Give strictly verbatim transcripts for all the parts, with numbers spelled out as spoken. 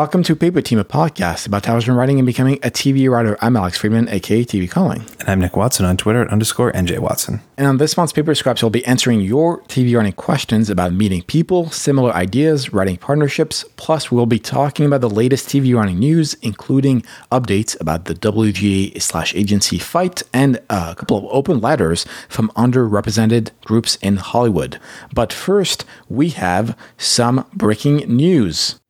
Welcome to Paper Team, a podcast about television writing and becoming a T V writer. I'm Alex Friedman, aka T V Calling. And I'm Nick Watson on Twitter at underscore NJ Watson. And on this month's Paper Scraps, we'll be answering your T V writing questions about meeting people, similar ideas, writing partnerships. Plus, we'll be talking about the latest T V writing news, including updates about the W G A slash agency fight and a couple of open letters from underrepresented groups in Hollywood. But first, we have some breaking news.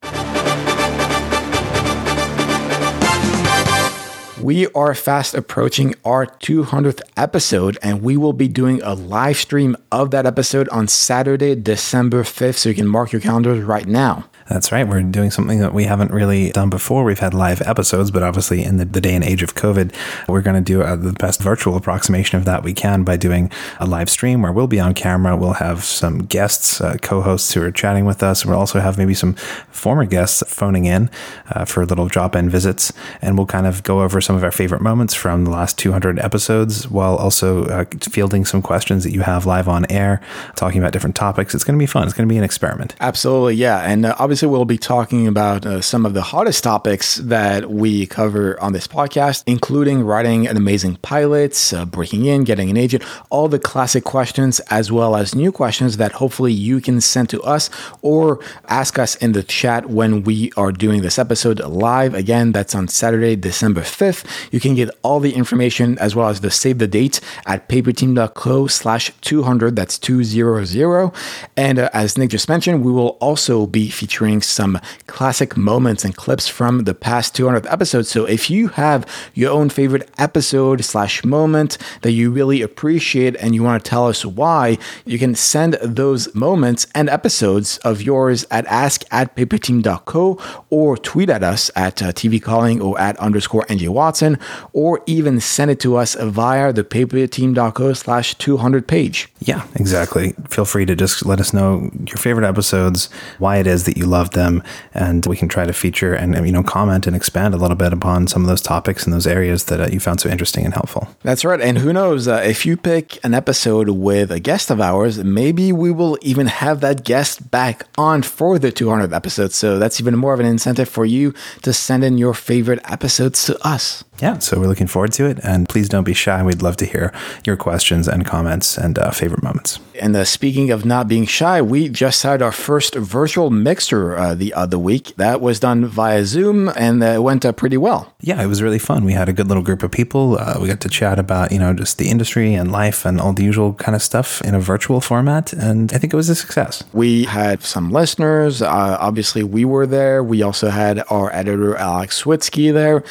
We are fast approaching our two hundredth episode, and we will be doing a live stream of that episode on Saturday, December fifth, so you can mark your calendars right now. That's right. We're doing something that we haven't really done before. We've had live episodes, but obviously in the, the day and age of COVID, we're going to do uh, the best virtual approximation of that we can by doing a live stream where we'll be on camera. We'll have some guests, uh, co-hosts who are chatting with us. We'll also have maybe some former guests phoning in uh, for little drop-in visits, and we'll kind of go over some of our favorite moments from the last two hundred episodes while also uh, fielding some questions that you have live on air, talking about different topics. It's going to be fun. It's going to be an experiment. Absolutely, yeah. And uh, obviously, we'll be talking about uh, some of the hottest topics that we cover on this podcast, including writing an amazing pilot, uh, breaking in, getting an agent, all the classic questions, as well as new questions that hopefully you can send to us or ask us in the chat when we are doing this episode live. Again, that's on Saturday, December fifth. You can get all the information as well as the save the date at paperteam.co slash 200. That's two hundred. And uh, as Nick just mentioned, we will also be featuring some classic moments and clips from the past two hundredth episodes. So if you have your own favorite episode slash moment that you really appreciate and you want to tell us why, you can send those moments and episodes of yours at ask at paperteam.co or tweet at us at uh, T V Calling or at underscore NJ Watson, or even send it to us via the paperteam.co slash 200 page. Yeah, exactly. Feel free to just let us know your favorite episodes, why it is that you love them, and we can try to feature and, you know, comment and expand a little bit upon some of those topics and those areas that uh, you found so interesting and helpful. That's right. And who knows, uh, if you pick an episode with a guest of ours, maybe we will even have that guest back on for the two hundredth episode. So that's even more of an incentive for you to send in your favorite episodes to us. Yeah, so we're looking forward to it, and please don't be shy. We'd love to hear your questions and comments and uh, favorite moments. And uh, speaking of not being shy, we just had our first virtual mixer uh, the other week. That was done via Zoom, and it uh, went uh, pretty well. Yeah, it was really fun. We had a good little group of people. Uh, we got to chat about, you know, just the industry and life and all the usual kind of stuff in a virtual format, and I think it was a success. We had some listeners. Uh, obviously, we were there. We also had our editor, Alex Switsky, there.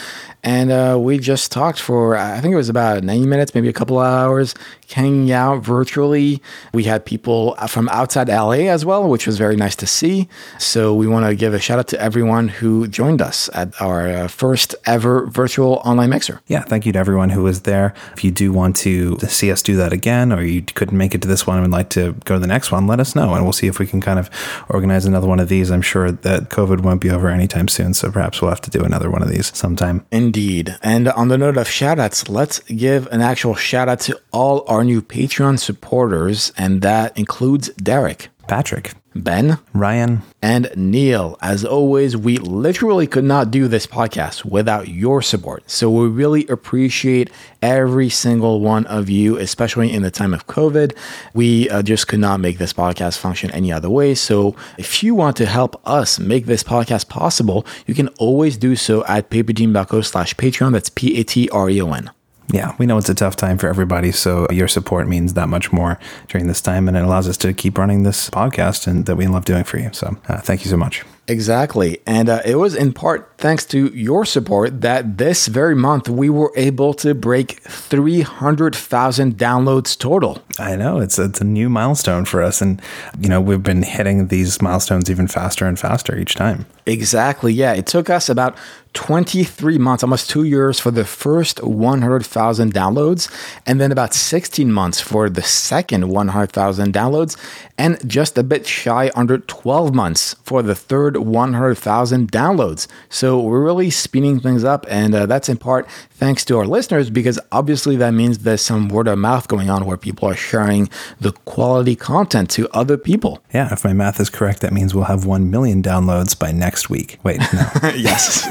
And uh, we just talked for, I think it was about ninety minutes, maybe a couple of hours, hanging out virtually. We had people from outside L A as well, which was very nice to see. So we want to give a shout out to everyone who joined us at our first ever virtual online mixer. Yeah, thank you to everyone who was there. If you do want to see us do that again, or you couldn't make it to this one and would like to go to the next one, let us know. And we'll see if we can kind of organize another one of these. I'm sure that COVID won't be over anytime soon, so perhaps we'll have to do another one of these sometime. And Indeed. And on the note of shout-outs, let's give an actual shout-out to all our new Patreon supporters, and that includes Derek, Patrick, Ben, Ryan, and Neil. As always, we literally could not do this podcast without your support. So we really appreciate every single one of you, especially in the time of COVID. We uh, just could not make this podcast function any other way. So if you want to help us make this podcast possible, you can always do so at paperteam.co slash Patreon. That's P A T R E O N. Yeah, we know it's a tough time for everybody, so your support means that much more during this time, and it allows us to keep running this podcast and that we love doing for you. So uh, thank you so much. Exactly. And uh, it was in part thanks to your support that this very month we were able to break three hundred thousand downloads total. I know. It's, it's a new milestone for us. And, you know, we've been hitting these milestones even faster and faster each time. Exactly. Yeah. It took us about twenty-three months, almost two years for the first one hundred thousand downloads, and then about sixteen months for the second one hundred thousand downloads, and just a bit shy under twelve months for the third one hundred thousand downloads. So we're really speeding things up, and uh, that's in part thanks to our listeners, because obviously that means there's some word of mouth going on where people are sharing the quality content to other people. Yeah, if my math is correct, that means we'll have one million downloads by next week. Wait, no. Yes.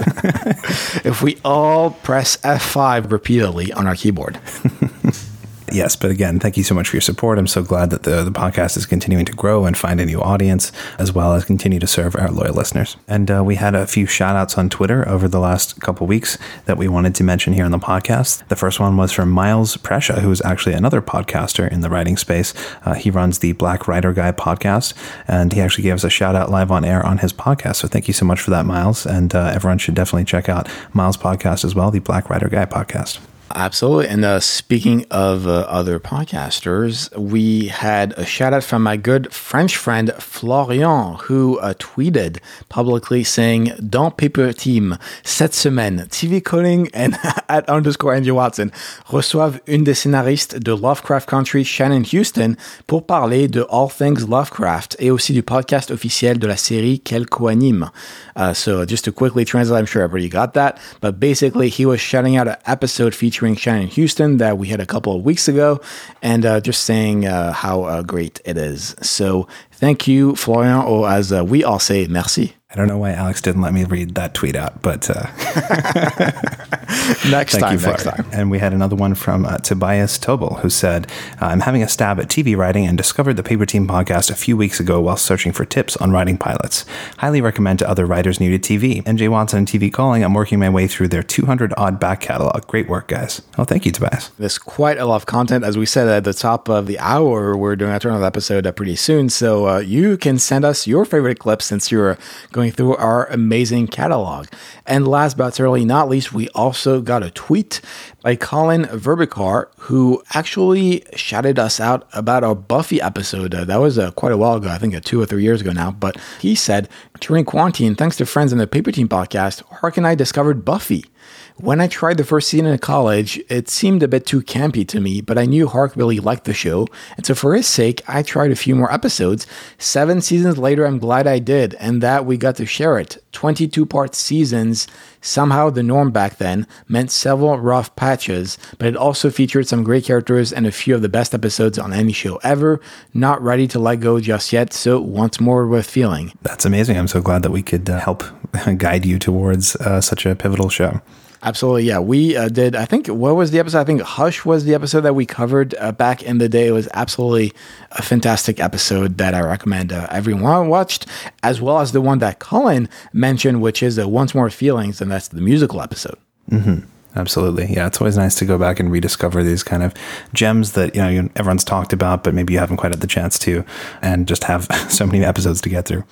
If we all press F five repeatedly on our keyboard. Yes, but again, thank you so much for your support. I'm so glad that the, the podcast is continuing to grow and find a new audience, as well as continue to serve our loyal listeners. And uh, we had a few shout outs on Twitter over the last couple weeks that we wanted to mention here on the podcast. The first one was from Miles Presha, who is actually another podcaster in the writing space. Uh, he runs the Black Writer Guy podcast, and he actually gave us a shout out live on air on his podcast. So thank you so much for that, Miles. And uh, everyone should definitely check out Miles' podcast as well, the Black Writer Guy podcast. Absolutely. And uh, speaking of uh, other podcasters, we had a shout out from my good French friend Florian, who uh, tweeted publicly saying, "Dans Paper Team, cette semaine, T V Calling and at underscore Andy Watson reçoivent une des scénaristes de Lovecraft Country, Shannon Houston, pour parler de all things Lovecraft et aussi du podcast officiel de la série qu'elle coanime." Uh, so just to quickly translate, I'm sure everybody got that, but basically he was shouting out an episode featuring Shannon Houston that we had a couple of weeks ago, and uh, just saying uh, how uh, great it is. So thank you, Florian, or as uh, we all say, merci. I don't know why Alex didn't let me read that tweet out, but uh, next Thank time, next it. time. And we had another one from uh, Tobias Tobel, who said, "I'm having a stab at T V writing and discovered the Paper Team podcast a few weeks ago while searching for tips on writing pilots. Highly recommend to other writers new to T V. N J Watson and T V Calling, I'm working my way through their two hundred odd back catalog. Great work, guys." Oh, thank you, Tobias. There's quite a lot of content. As we said at the top of the hour, we're doing a turn of the episode uh, pretty soon, so uh, you can send us your favorite clips since you're going through our amazing catalog. And last but certainly not least, we also got a tweet by Colin Verbicar, who actually shouted us out about our Buffy episode. Uh, that was uh, quite a while ago, I think uh, two or three years ago now. But he said, "During quarantine, thanks to friends in the Paper Team podcast, Hark and I discovered Buffy. When I tried the first season in college, it seemed a bit too campy to me, but I knew Hark really liked the show, and so for his sake, I tried a few more episodes. Seven seasons later, I'm glad I did, and that we got to share it. twenty-two part seasons, somehow the norm back then, meant several rough patches, but it also featured some great characters and a few of the best episodes on any show ever. Not ready to let go just yet, so once more with feeling." That's amazing. I'm so glad that we could uh, help guide you towards uh, such a pivotal show. Absolutely, yeah. We uh, did, I think, what was the episode? I think Hush was the episode that we covered uh, back in the day. It was absolutely a fantastic episode that I recommend uh, everyone watched, as well as the one that Colin mentioned, which is uh, Once More Feelings, and that's the musical episode. Mm-hmm. Absolutely. Yeah, it's always nice to go back and rediscover these kind of gems that, you know, everyone's talked about, but maybe you haven't quite had the chance to, and just have so many episodes to get through.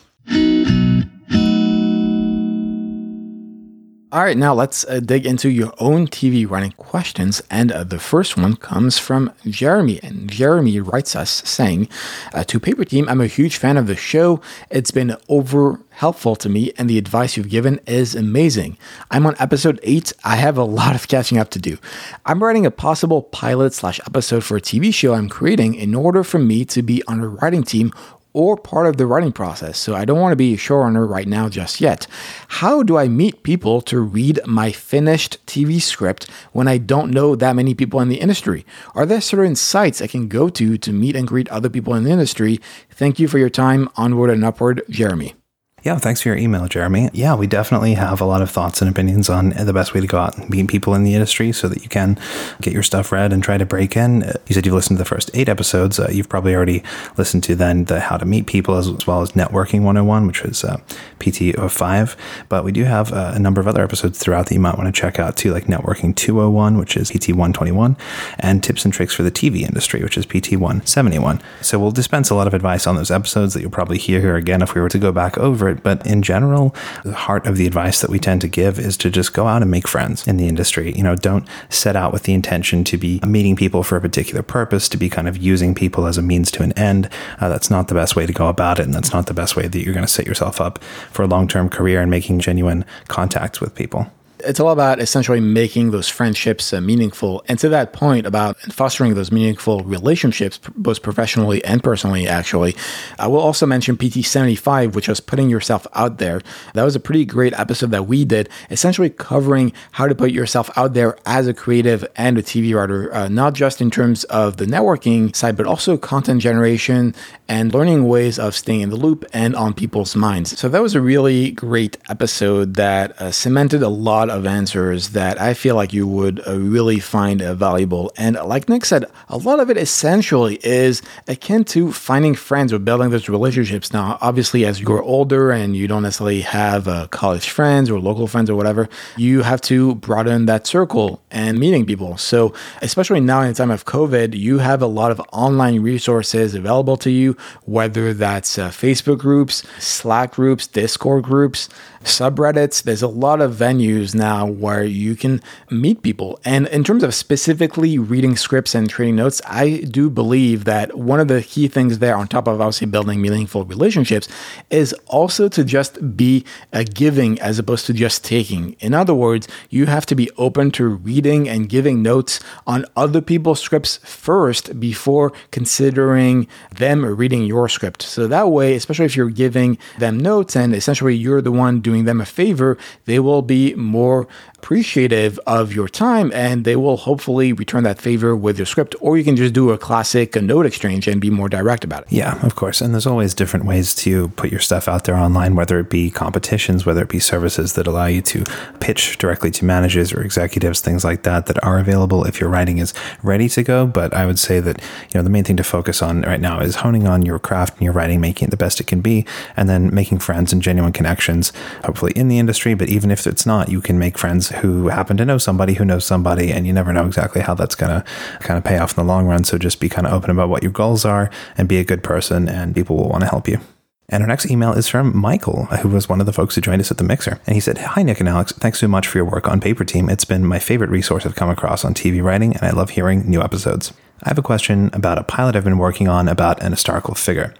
All right, now let's uh, dig into your own T V writing questions. And uh, the first one comes from Jeremy. And Jeremy writes us saying, uh, "To Paper Team, I'm a huge fan of the show. It's been over helpful to me, and the advice you've given is amazing. I'm on episode eight. I have a lot of catching up to do. I'm writing a possible pilot slash episode for a T V show I'm creating in order for me to be on a writing team or part of the writing process, so I don't want to be a showrunner right now just yet. How do I meet people to read my finished T V script when I don't know that many people in the industry? Are there certain sites I can go to to meet and greet other people in the industry? Thank you for your time. Onward and upward, Jeremy." Yeah, thanks for your email, Jeremy. Yeah, we definitely have a lot of thoughts and opinions on the best way to go out and meet people in the industry so that you can get your stuff read and try to break in. You said you've listened to the first eight episodes. Uh, you've probably already listened to then the How to Meet People as, as well as Networking one oh one, which was uh, P T oh five. But we do have uh, a number of other episodes throughout that you might want to check out too, like Networking two oh one, which is P T one twenty-one, and Tips and Tricks for the T V Industry, which is P T one seventy-one. So we'll dispense a lot of advice on those episodes that you'll probably hear here again if we were to go back over it. But in general, the heart of the advice that we tend to give is to just go out and make friends in the industry. You know, don't set out with the intention to be meeting people for a particular purpose, to be kind of using people as a means to an end. Uh, that's not the best way to go about it. And that's not the best way that you're going to set yourself up for a long-term career and making genuine contacts with people. it's all about essentially making those friendships uh, meaningful. And to that point about fostering those meaningful relationships, both professionally and personally, actually, I will also mention P T seventy-five, which was putting yourself out there. That was a pretty great episode that we did, essentially covering how to put yourself out there as a creative and a T V writer, uh, not just in terms of the networking side, but also content generation and learning ways of staying in the loop and on people's minds. So that was a really great episode that uh, cemented a lot of answers that I feel like you would uh, really find uh, valuable. And like Nick said, a lot of it essentially is akin to finding friends or building those relationships. Now, obviously, as you grow older and you don't necessarily have uh, college friends or local friends or whatever, you have to broaden that circle and meeting people. So especially now in the time of COVID, you have a lot of online resources available to you, whether that's uh, Facebook groups, Slack groups, Discord groups, subreddits. There's a lot of venues now where you can meet people. And in terms of specifically reading scripts and trading notes, I do believe that one of the key things there, on top of obviously building meaningful relationships, is also to just be a giving as opposed to just taking. In other words, you have to be open to reading and giving notes on other people's scripts first before considering them reading your script. So that way, especially if you're giving them notes and essentially you're the one doing them a favor, they will be more appreciative of your time and they will hopefully return that favor with your script. Or you can just do a classic a note exchange and be more direct about it. Yeah, of course. And there's always different ways to put your stuff out there online, whether it be competitions, whether it be services that allow you to pitch directly to managers or executives, things like that that are available if your writing is ready to go. But I would say that, you know, the main thing to focus on right now is honing on your craft and your writing, making it the best it can be, and then making friends and genuine connections, hopefully in the industry. But even if it's not, you can make friends who happen to know somebody who knows somebody, and you never know exactly how that's going to kind of pay off in the long run. So just be kind of open about what your goals are and be a good person, and people will want to help you. And our next email is from Michael, who was one of the folks who joined us at the Mixer. And he said, "Hi, Nick and Alex. Thanks so much for your work on Paper Team. It's been my favorite resource I've come across on T V writing, and I love hearing new episodes. I have a question about a pilot I've been working on about an historical figure.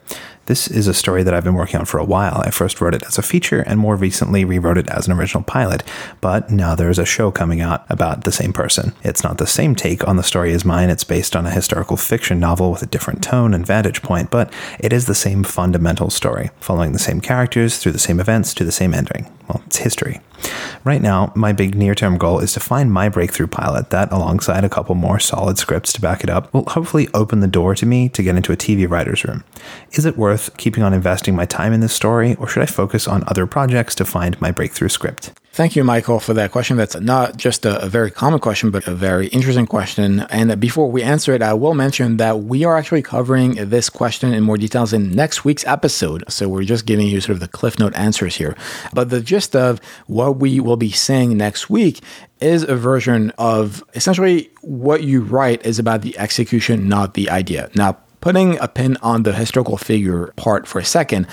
This is a story that I've been working on for a while. I first wrote it as a feature and more recently rewrote it as an original pilot, but now there's a show coming out about the same person. It's not the same take on the story as mine. It's based on a historical fiction novel with a different tone and vantage point, but it is the same fundamental story, following the same characters, through the same events, to the same ending. Well, it's history. Right now, my big near-term goal is to find my breakthrough pilot that, alongside a couple more solid scripts to back it up, will hopefully open the door to me to get into a T V writer's room. Is it worth keeping on investing my time in this story, or should I focus on other projects to find my breakthrough script?" Thank you, Michael, for that question. That's not just a, a very common question, but a very interesting question. And before we answer it, I will mention that we are actually covering this question in more details in next week's episode. So we're just giving you sort of the cliff note answers here. But the gist of what we will be saying next week is a version of essentially what you write is about the execution, not the idea. Now, putting a pin on the historical figure part for a second,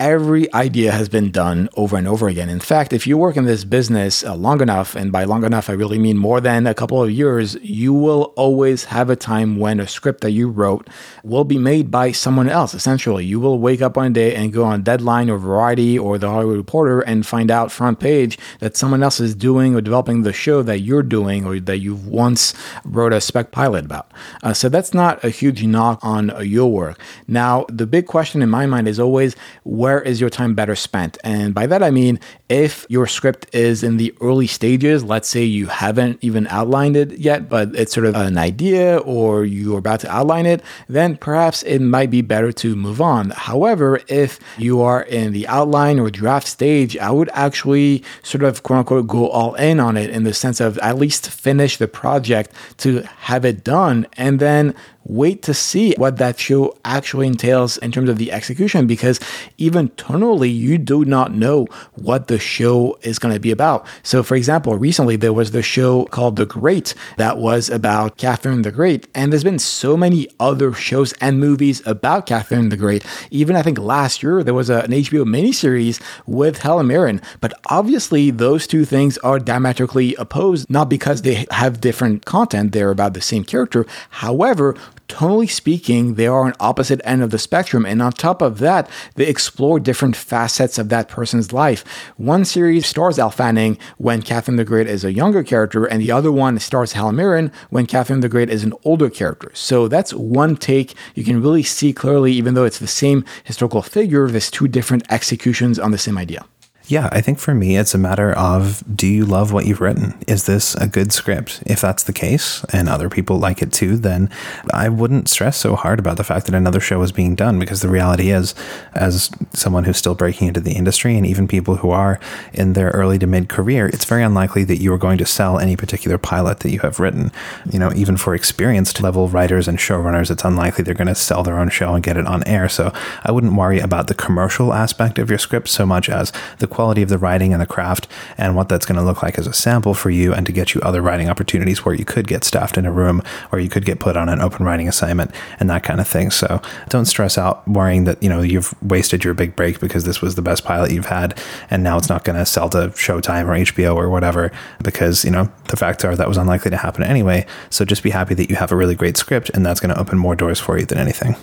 every idea has been done over and over again. In fact, if you work in this business uh, long enough, and by long enough, I really mean more than a couple of years, you will always have a time when a script that you wrote will be made by someone else. Essentially, you will wake up one day and go on Deadline or Variety or The Hollywood Reporter and find out front page that someone else is doing or developing the show that you're doing or that you once wrote a spec pilot about. Uh, so that's not a huge knock on uh, your work. Now, the big question in my mind is always, where is your time better spent? And by that, I mean, if your script is in the early stages, let's say you haven't even outlined it yet, but it's sort of an idea or you're about to outline it, then perhaps it might be better to move on. However, if you are in the outline or draft stage, I would actually sort of quote unquote go all in on it, in the sense of at least finish the project to have it done, and then wait to see what that show actually entails in terms of the execution, because even tonally, you do not know what the show is going to be about. So, for example, recently there was the show called The Great that was about Catherine the Great, and there's been so many other shows and movies about Catherine the Great. Even I think last year there was a, an H B O miniseries with Helen Mirren, but obviously those two things are diametrically opposed, not because they have different content, they're about the same character. However, tonally speaking, they are on opposite end of the spectrum. And on top of that, they explore different facets of that person's life. One series stars Elle Fanning when Catherine the Great is a younger character, and the other one stars Helen Mirren when Catherine the Great is an older character. So that's one take. You can really see clearly, even though it's the same historical figure, there's two different executions on the same idea. Yeah, I think for me, it's a matter of, do you love what you've written? Is this a good script? If that's the case, and other people like it too, then I wouldn't stress so hard about the fact that another show is being done, because the reality is, as someone who's still breaking into the industry, and even people who are in their early to mid-career, it's very unlikely that you are going to sell any particular pilot that you have written. You know, even for experienced level writers and showrunners, it's unlikely they're going to sell their own show and get it on air. So I wouldn't worry about the commercial aspect of your script so much as the quality of the writing and the craft and what that's going to look like as a sample for you, and to get you other writing opportunities where you could get staffed in a room, or you could get put on an open writing assignment and that kind of thing. So don't stress out worrying that, you know, you've wasted your big break because this was the best pilot you've had and now it's not going to sell to Showtime or H B O or whatever, because, you know, the facts are that was unlikely to happen anyway. So just be happy that you have a really great script, and that's going to open more doors for you than anything.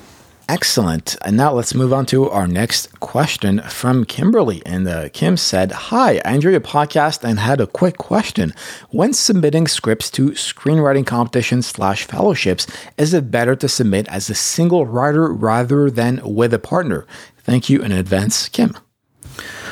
Excellent. And now let's move on to our next question from Kimberly. And uh, Kim said, "Hi, I enjoyed your podcast and had a quick question. When submitting scripts to screenwriting competitions slash fellowships, is it better to submit as a single writer rather than with a partner? Thank you in advance, Kim."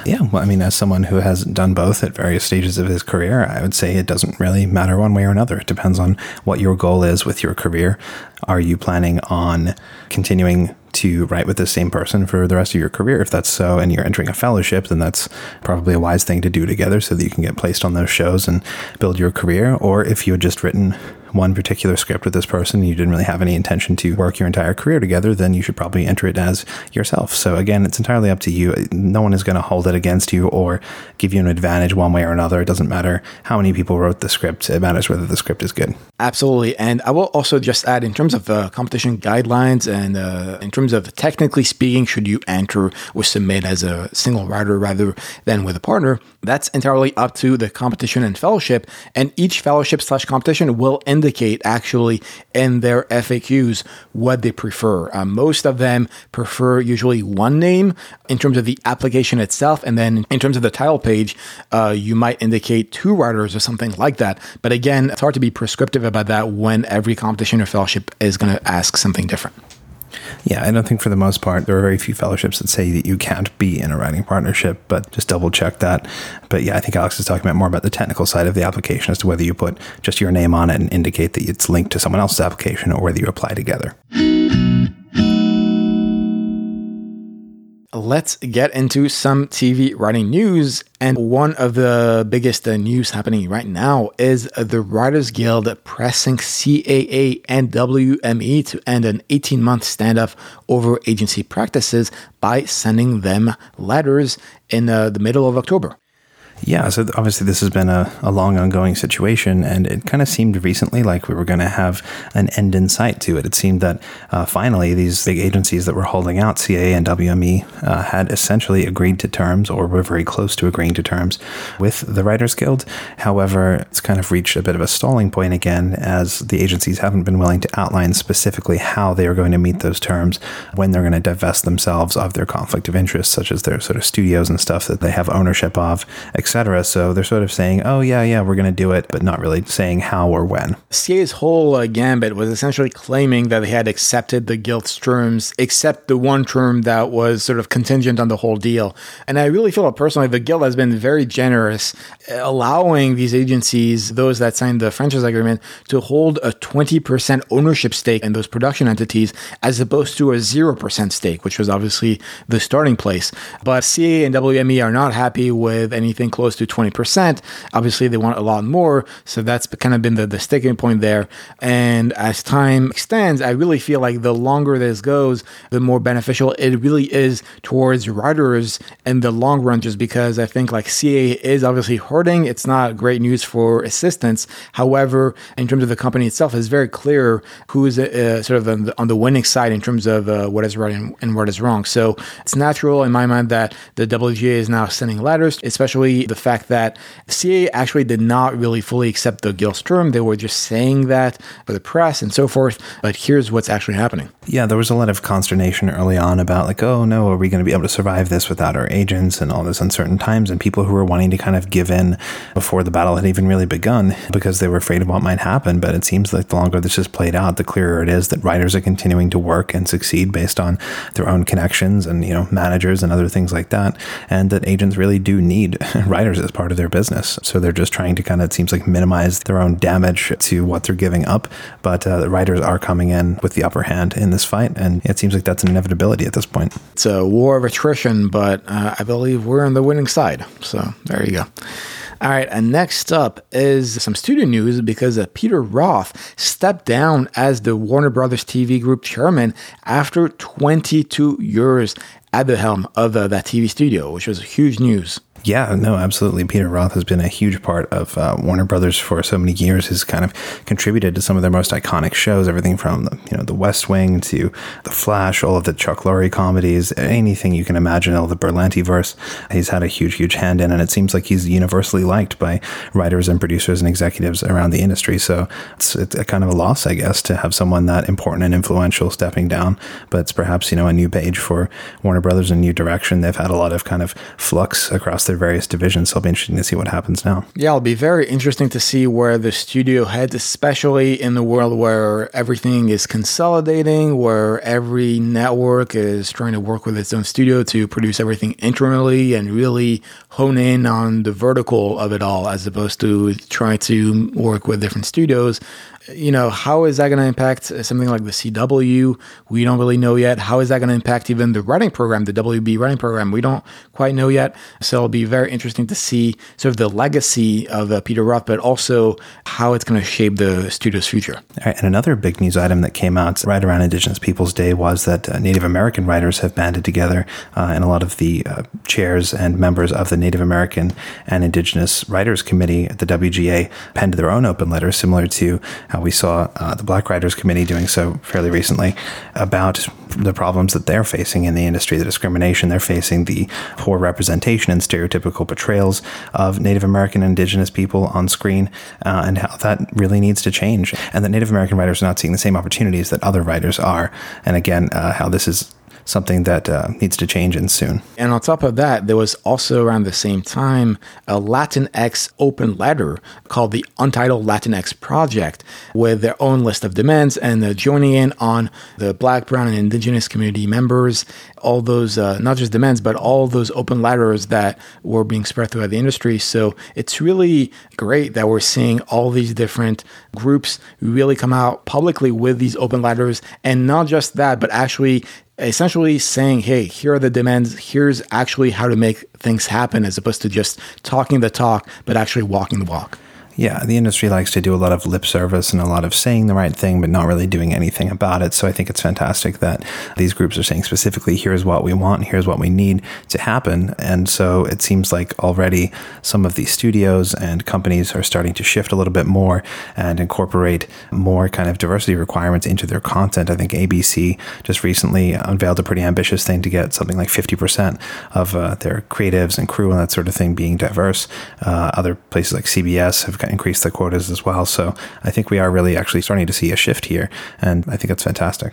Yeah, well, I mean, as someone who has done both at various stages of his career, I would say it doesn't really matter one way or another. It depends on what your goal is with your career. Are you planning on continuing to write with the same person for the rest of your career? If that's so, and you're entering a fellowship, then that's probably a wise thing to do together so that you can get placed on those shows and build your career. Or if you had just written one particular script with this person and you didn't really have any intention to work your entire career together, then you should probably enter it as yourself. So again, it's entirely up to you. No one is going to hold it against you or give you an advantage one way or another. It doesn't matter how many people wrote the script. It matters whether the script is good. Absolutely. And I will also just add, in terms of uh, competition guidelines and uh, in terms of technically speaking, should you enter or submit as a single writer rather than with a partner, that's entirely up to the competition and fellowship. And each fellowship slash competition will end indicate actually in their F A Qs what they prefer. Uh, most of them prefer usually one name in terms of the application itself, and then in terms of the title page, uh, you might indicate two writers or something like that. But again, it's hard to be prescriptive about that when every competition or fellowship is going to ask something different. Yeah, I don't think for the most part, there are very few fellowships that say that you can't be in a writing partnership, but just double check that. But yeah, I think Alex is talking about more about the technical side of the application as to whether you put just your name on it and indicate that it's linked to someone else's application, or whether you apply together. Let's get into some T V writing news. And one of the biggest news happening right now is the Writers Guild pressing C A A and W M E to end an eighteen-month standoff over agency practices by sending them letters in uh, the middle of October. Yeah, so obviously this has been a, a long ongoing situation, and it kind of seemed recently like we were going to have an end in sight to it. It seemed that uh, finally these big agencies that were holding out, C A A and W M E, uh, had essentially agreed to terms, or were very close to agreeing to terms with the Writers Guild. However, it's kind of reached a bit of a stalling point again, as the agencies haven't been willing to outline specifically how they are going to meet those terms, when they're going to divest themselves of their conflict of interest, such as their sort of studios and stuff that they have ownership of, et cetera. So they're sort of saying, oh, yeah, yeah, we're going to do it, but not really saying how or when. C A's whole uh, gambit was essentially claiming that they had accepted the guild's terms, except the one term that was sort of contingent on the whole deal. And I really feel personally the guild has been very generous, allowing these agencies, those that signed the franchise agreement, to hold a twenty percent ownership stake in those production entities, as opposed to a zero percent stake, which was obviously the starting place. But C A A and W M E are not happy with anything close close to twenty percent. Obviously, they want a lot more. So that's kind of been the, the sticking point there. And as time extends, I really feel like the longer this goes, the more beneficial it really is towards writers in the long run, just because I think like C A A is obviously hurting. It's not great news for assistants. However, in terms of the company itself, it's very clear who is uh, sort of on the, on the winning side in terms of uh, what is right and, and what is wrong. So it's natural in my mind that the W G A is now sending letters, especially the the fact that C A A actually did not really fully accept the Gilstrom. They were just saying that for the press and so forth. But here's what's actually happening. Yeah, there was a lot of consternation early on about like, oh no, are we going to be able to survive this without our agents and all this uncertain times, and people who were wanting to kind of give in before the battle had even really begun because they were afraid of what might happen. But it seems like the longer this has played out, the clearer it is that writers are continuing to work and succeed based on their own connections and, you know, managers and other things like that. And that agents really do need writers as part of their business. So they're just trying to kind of, it seems like, minimize their own damage to what they're giving up. But uh, the writers are coming in with the upper hand in this fight. And it seems like that's an inevitability at this point. It's a war of attrition, but uh, I believe we're on the winning side. So there you go. All right, and next up is some studio news because uh, Peter Roth stepped down as the Warner Brothers T V Group chairman after twenty-two years at the helm of uh, that T V studio, which was huge news. Yeah, no, absolutely. Peter Roth has been a huge part of uh, Warner Brothers for so many years. He's kind of contributed to some of their most iconic shows, everything from the, you know, the West Wing to The Flash, all of the Chuck Lorre comedies, anything you can imagine, all the Berlantiverse. He's had a huge, huge hand in, and it seems like he's universally liked by writers and producers and executives around the industry. So it's, it's a kind of a loss, I guess, to have someone that important and influential stepping down. But it's perhaps, you know, a new page for Warner Brothers, a new direction. They've had a lot of kind of flux across the various divisions, so it'll be interesting to see what happens now. Yeah, it'll be very interesting to see where the studio heads, especially in the world where everything is consolidating, where every network is trying to work with its own studio to produce everything internally and really hone in on the vertical of it all, as opposed to trying to work with different studios. You know, how is that going to impact something like the C W? We don't really know yet. How is that going to impact even the writing program, the W B writing program? We don't quite know yet. So it'll be very interesting to see sort of the legacy of uh, Peter Roth, but also how it's going to shape the studio's future. All right, and another big news item that came out right around Indigenous Peoples Day was that uh, Native American writers have banded together, uh, and a lot of the uh, chairs and members of the Native American and Indigenous Writers Committee at the W G A penned their own open letter, similar to Uh, we saw uh, the Black Writers Committee doing so fairly recently, about the problems that they're facing in the industry, the discrimination they're facing, the poor representation and stereotypical portrayals of Native American and Indigenous people on screen, uh, and how that really needs to change, and that Native American writers are not seeing the same opportunities that other writers are, and again, uh, how this is something that uh, needs to change in soon. And on top of that, there was also around the same time a Latinx open letter called the Untitled Latinx Project with their own list of demands, and uh, joining in on the Black, Brown, and Indigenous community members, all those, uh, not just demands, but all those open letters that were being spread throughout the industry. So it's really great that we're seeing all these different groups really come out publicly with these open letters, and not just that, but actually essentially saying, hey, here are the demands, here's actually how to make things happen, as opposed to just talking the talk, but actually walking the walk. Yeah, the industry likes to do a lot of lip service and a lot of saying the right thing, but not really doing anything about it. So I think it's fantastic that these groups are saying specifically, here's what we want, here's what we need to happen. And so it seems like already some of these studios and companies are starting to shift a little bit more and incorporate more kind of diversity requirements into their content. I think A B C just recently unveiled a pretty ambitious thing to get something like fifty percent of uh, their creatives and crew and that sort of thing being diverse. Uh, other places like C B S have increase the quotas as well. So I think we are really actually starting to see a shift here. And I think it's fantastic.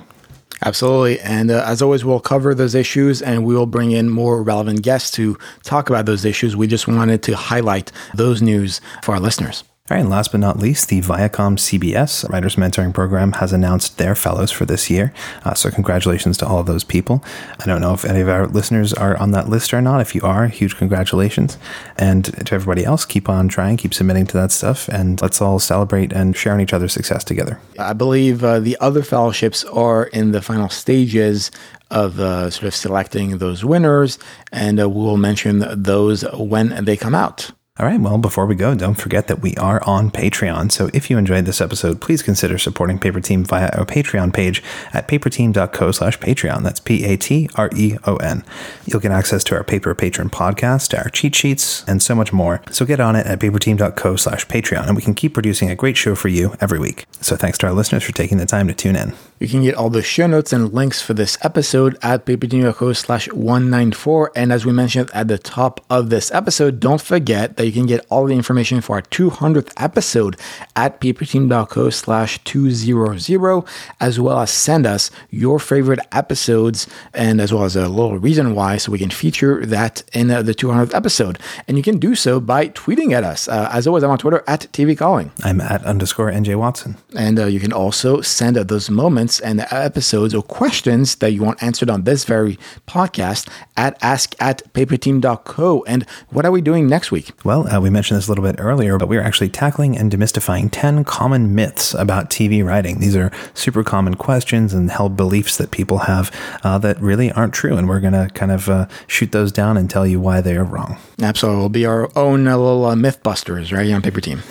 Absolutely. And uh, as always, we'll cover those issues and we will bring in more relevant guests to talk about those issues. We just wanted to highlight those news for our listeners. All right, and last but not least, the Viacom C B S Writers Mentoring Program has announced their fellows for this year. Uh, so congratulations to all of those people. I don't know if any of our listeners are on that list or not. If you are, huge congratulations. And to everybody else, keep on trying, keep submitting to that stuff, and let's all celebrate and share in each other's success together. I believe uh, the other fellowships are in the final stages of uh, sort of selecting those winners, and uh, we'll mention those when they come out. All right, well, before we go, don't forget that we are on Patreon. So if you enjoyed this episode, please consider supporting Paper Team via our Patreon page at paperteam.co slash Patreon. That's P A T R E O N. You'll get access to our Paper Patron podcast, our cheat sheets, and so much more. So get on it at paperteam.co slash Patreon, and we can keep producing a great show for you every week. So thanks to our listeners for taking the time to tune in. You can get all the show notes and links for this episode at paperteam.co slash 194. And as we mentioned at the top of this episode, don't forget that you can get all the information for our two hundredth episode at paperteam.co slash 200, as well as send us your favorite episodes and as well as a little reason why, so we can feature that in uh, the two hundredth episode. And you can do so by tweeting at us. Uh, as always, I'm on Twitter at T V Calling. I'm at underscore N J Watson. And uh, you can also send uh, those moments and episodes or questions that you want answered on this very podcast at ask at paperteam.co. And what are we doing next week? Well, Uh, we mentioned this a little bit earlier, but we are actually tackling and demystifying ten common myths about T V writing. These are super common questions and held beliefs that people have uh, that really aren't true. And we're going to kind of uh, shoot those down and tell you why they are wrong. Absolutely. We'll be our own uh, little uh, myth busters right here on Paper Team.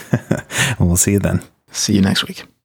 We'll see you then. See you next week.